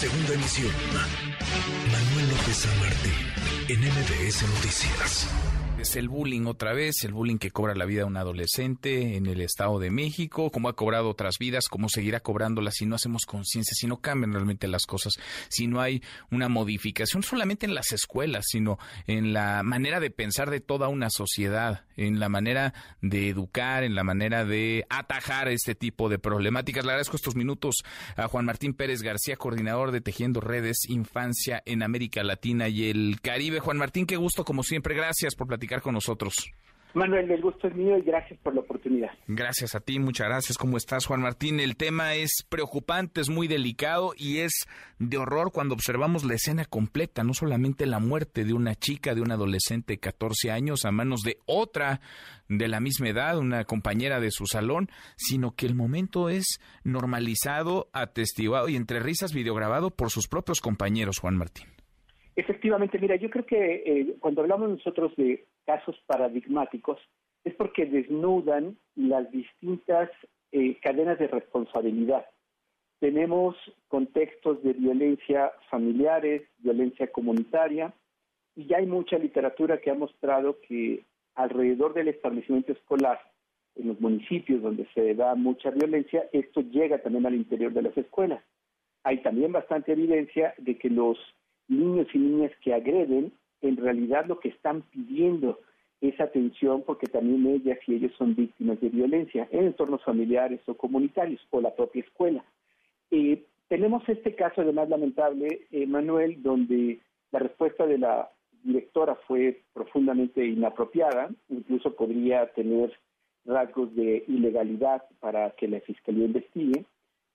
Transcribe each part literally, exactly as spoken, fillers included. Segunda emisión. Manuel López San Martín, en M V S Noticias. Es el bullying otra vez, el bullying que cobra la vida a un adolescente en el Estado de México, cómo ha cobrado otras vidas, cómo seguirá cobrándolas si no hacemos conciencia, si no cambian realmente las cosas, si no hay una modificación solamente en las escuelas, sino en la manera de pensar de toda una sociedad, en la manera de educar, en la manera de atajar este tipo de problemáticas. Le agradezco estos minutos a Juan Martín Pérez García, coordinador de Tejiendo Redes Infancia en América Latina y el Caribe. Juan Martín, qué gusto como siempre, gracias por platicar con nosotros. Manuel, el gusto es mío y gracias por la oportunidad. Gracias a ti, muchas gracias. ¿Cómo estás, Juan Martín? El tema es preocupante, es muy delicado y es de horror cuando observamos la escena completa, no solamente la muerte de una chica, de un adolescente de catorce años a manos de otra de la misma edad, una compañera de su salón, sino que el momento es normalizado, atestiguado y entre risas videograbado por sus propios compañeros, Juan Martín. Efectivamente, mira, yo creo que eh, cuando hablamos nosotros de casos paradigmáticos es porque desnudan las distintas eh, cadenas de responsabilidad. Tenemos contextos de violencia familiares, violencia comunitaria, y ya hay mucha literatura que ha mostrado que alrededor del establecimiento escolar, en los municipios donde se da mucha violencia, esto llega también al interior de las escuelas. Hay también bastante evidencia de que los niños y niñas que agreden, en realidad lo que están pidiendo es atención porque también ellas y ellos son víctimas de violencia en entornos familiares o comunitarios o la propia escuela. Eh, tenemos este caso además lamentable, eh, Manuel, donde la respuesta de la directora fue profundamente inapropiada, incluso podría tener rasgos de ilegalidad para que la Fiscalía investigue,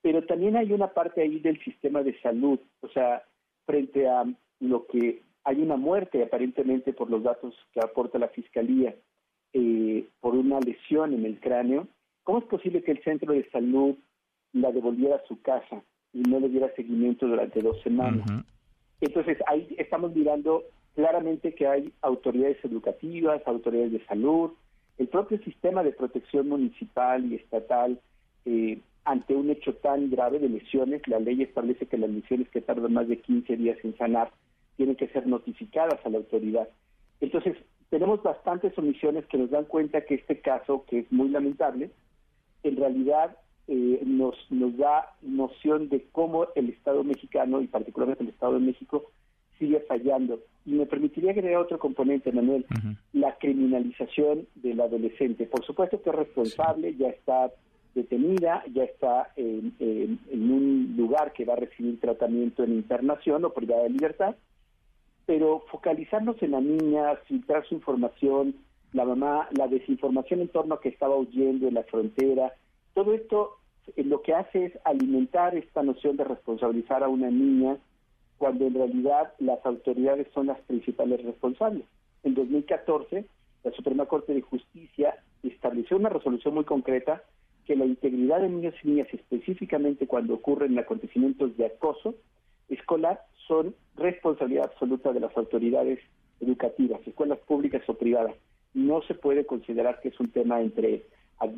pero también hay una parte ahí del sistema de salud, o sea, frente a lo que hay una muerte, aparentemente por los datos que aporta la Fiscalía, eh, por una lesión en el cráneo, ¿cómo es posible que el centro de salud la devolviera a su casa y no le diera seguimiento durante dos semanas? Uh-huh. Entonces, ahí estamos mirando claramente que hay autoridades educativas, autoridades de salud, el propio sistema de protección municipal y estatal. Eh, Ante un hecho tan grave de lesiones, la ley establece que las lesiones que tardan más de quince días en sanar tienen que ser notificadas a la autoridad. Entonces, tenemos bastantes omisiones que nos dan cuenta que este caso, que es muy lamentable, en realidad eh, nos, nos da noción de cómo el Estado mexicano, y particularmente el Estado de México, sigue fallando. Y me permitiría agregar otro componente, Manuel, uh-huh. La criminalización del adolescente. Por supuesto que es responsable, sí. Ya está detenida, ya está en, en, en un lugar que va a recibir tratamiento en internación o privada de libertad, pero focalizarnos en la niña, filtrar su información, la mamá, la desinformación en torno a que estaba huyendo en la frontera, todo esto lo que hace es alimentar esta noción de responsabilizar a una niña cuando en realidad las autoridades son las principales responsables. En dos mil catorce, la Suprema Corte de Justicia estableció una resolución muy concreta que la integridad de niños y niñas, específicamente cuando ocurren acontecimientos de acoso escolar, son responsabilidad absoluta de las autoridades educativas, escuelas públicas o privadas. No se puede considerar que es un tema entre,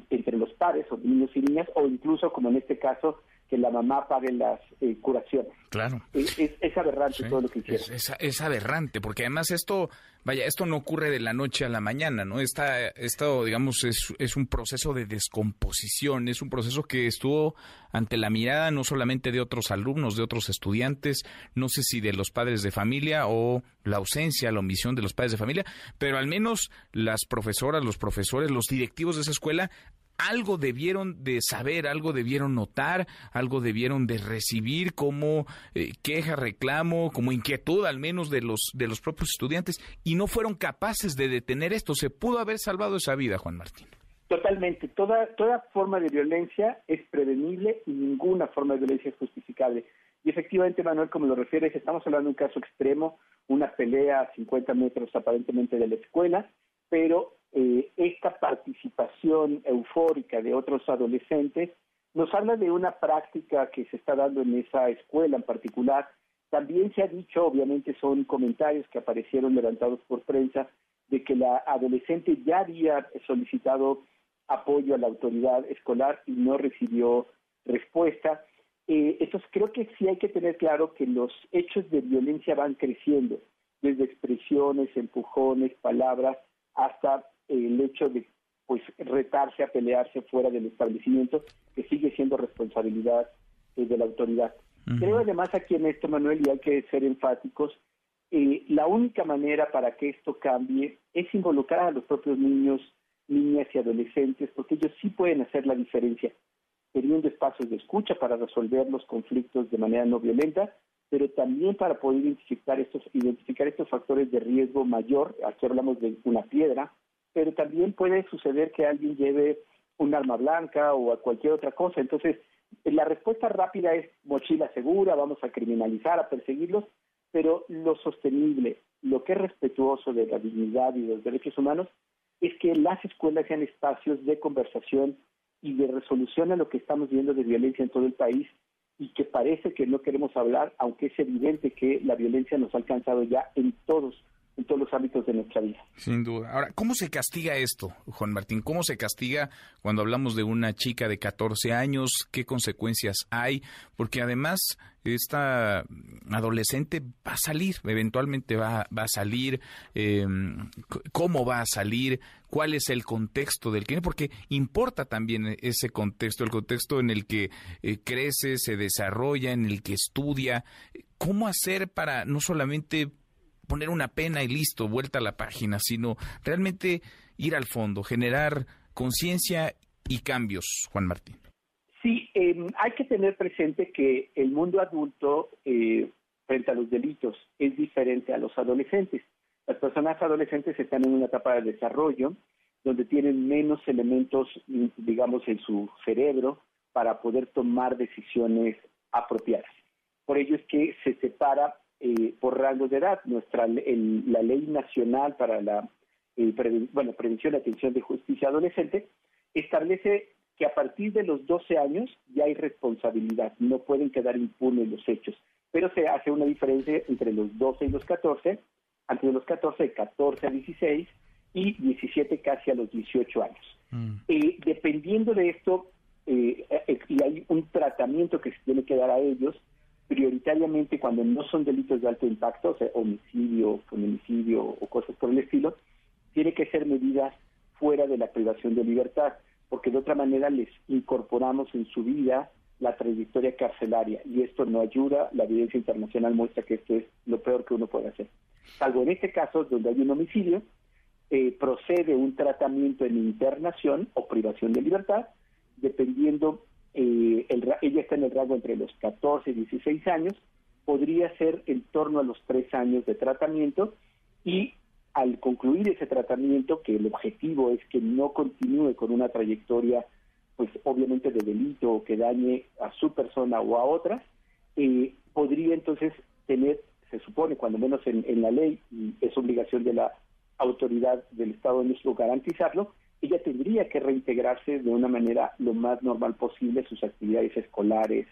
entre los padres o niños y niñas, o incluso, como en este caso, que la mamá pague las eh, curaciones. Claro. Es, es, es aberrante, sí, todo lo que hicieron. Es, es, es aberrante, porque además esto, vaya, esto no ocurre de la noche a la mañana, ¿no? Esta, esto, digamos, es, es un proceso de descomposición, es un proceso que estuvo ante la mirada no solamente de otros alumnos, de otros estudiantes, no sé si de los padres de familia o la ausencia, la omisión de los padres de familia, pero al menos las profesoras, los profesores, los directivos de esa escuela, algo debieron de saber, algo debieron notar, algo debieron de recibir como eh, queja, reclamo, como inquietud al menos de los de los propios estudiantes, y no fueron capaces de detener esto. Se pudo haber salvado esa vida, Juan Martín. Totalmente. Toda, toda forma de violencia es prevenible y ninguna forma de violencia es justificable. Y efectivamente, Manuel, como lo refieres, estamos hablando de un caso extremo, una pelea a cincuenta metros aparentemente de la escuela, pero Eh, esta participación eufórica de otros adolescentes nos habla de una práctica que se está dando en esa escuela en particular. También se ha dicho, obviamente son comentarios que aparecieron levantados por prensa, de que la adolescente ya había solicitado apoyo a la autoridad escolar y no recibió respuesta. Eh, entonces creo que sí hay que tener claro que los hechos de violencia van creciendo, desde expresiones, empujones, palabras, hasta el hecho de pues retarse a pelearse fuera del establecimiento, que sigue siendo responsabilidad eh, de la autoridad. Uh-huh. Creo además aquí en esto, Manuel, y hay que ser enfáticos, eh, la única manera para que esto cambie es involucrar a los propios niños, niñas y adolescentes, porque ellos sí pueden hacer la diferencia, teniendo espacios de escucha para resolver los conflictos de manera no violenta, pero también para poder identificar estos, identificar estos factores de riesgo mayor. Aquí hablamos de una piedra, pero también puede suceder que alguien lleve un arma blanca o a cualquier otra cosa. Entonces, la respuesta rápida es mochila segura, vamos a criminalizar, a perseguirlos, pero lo sostenible, lo que es respetuoso de la dignidad y de los derechos humanos, es que las escuelas sean espacios de conversación y de resolución a lo que estamos viendo de violencia en todo el país, y que parece que no queremos hablar, aunque es evidente que la violencia nos ha alcanzado ya en todos, en todos los ámbitos de nuestra vida. Sin duda. Ahora, ¿cómo se castiga esto, Juan Martín? ¿Cómo se castiga cuando hablamos de una chica de catorce años? ¿Qué consecuencias hay? Porque además esta adolescente va a salir, eventualmente va, va a salir. Eh, ¿Cómo va a salir? ¿Cuál es el contexto del crimen? Porque importa también ese contexto, el contexto en el que eh, crece, se desarrolla, en el que estudia. ¿Cómo hacer para no solamente poner una pena y listo, vuelta a la página, sino realmente ir al fondo, generar conciencia y cambios, Juan Martín? Sí, eh, hay que tener presente que el mundo adulto eh, frente a los delitos es diferente a los adolescentes. Las personas adolescentes están en una etapa de desarrollo donde tienen menos elementos, digamos, en su cerebro para poder tomar decisiones apropiadas. Por ello es que se separa Eh, por rangos de edad. Nuestra el, la ley nacional para la eh, preven, bueno, prevención y atención de justicia adolescente establece que a partir de los doce años ya hay responsabilidad, no pueden quedar impunes los hechos, pero se hace una diferencia entre los doce y los catorce, entre los catorce de catorce a dieciséis y diecisiete casi a los dieciocho años. Mm. Eh, dependiendo de esto, eh, eh, y hay un tratamiento que se tiene que dar a ellos, prioritariamente cuando no son delitos de alto impacto, o sea, homicidio, feminicidio o cosas por el estilo, tiene que ser medidas fuera de la privación de libertad, porque de otra manera les incorporamos en su vida la trayectoria carcelaria, y esto no ayuda. La evidencia internacional muestra que esto es lo peor que uno puede hacer. Salvo en este caso, donde hay un homicidio, eh, procede un tratamiento en internación o privación de libertad, dependiendo. Eh, el, ella está en el rango entre los catorce y dieciséis años, podría ser en torno a los tres años de tratamiento, y al concluir ese tratamiento, que el objetivo es que no continúe con una trayectoria, pues obviamente de delito o que dañe a su persona o a otras, eh, podría entonces tener, se supone, cuando menos en, en la ley, y es obligación de la autoridad del Estado de México garantizarlo, ella tendría que reintegrarse de una manera lo más normal posible sus actividades escolares,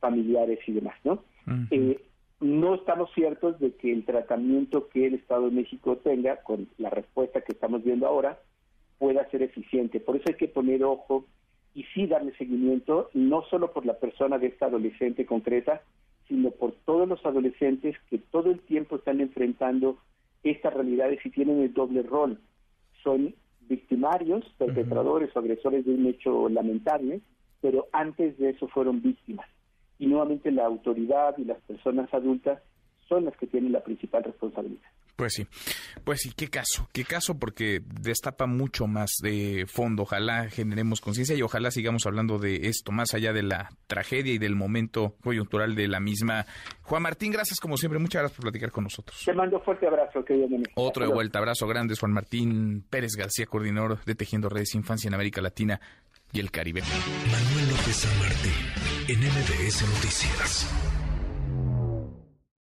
familiares y demás, ¿no? Uh-huh. Eh, no estamos ciertos de que el tratamiento que el Estado de México tenga, con la respuesta que estamos viendo ahora, pueda ser eficiente. Por eso hay que poner ojo y sí darle seguimiento, no solo por la persona de esta adolescente concreta, sino por todos los adolescentes que todo el tiempo están enfrentando estas realidades y tienen el doble rol. Son victimarios, perpetradores o agresores de un hecho lamentable, pero antes de eso fueron víctimas. Y nuevamente la autoridad y las personas adultas son las que tienen la principal responsabilidad. Pues sí, pues sí, qué caso, qué caso, porque destapa mucho más de fondo. Ojalá generemos conciencia y ojalá sigamos hablando de esto, más allá de la tragedia y del momento coyuntural de la misma. Juan Martín, gracias como siempre, muchas gracias por platicar con nosotros. Te mando fuerte abrazo, querido México. Otro de vuelta, abrazo grande, Juan Martín Pérez García, coordinador de Tejiendo Redes Infancia en América Latina y el Caribe. Manuel López San Martín, en M V S Noticias.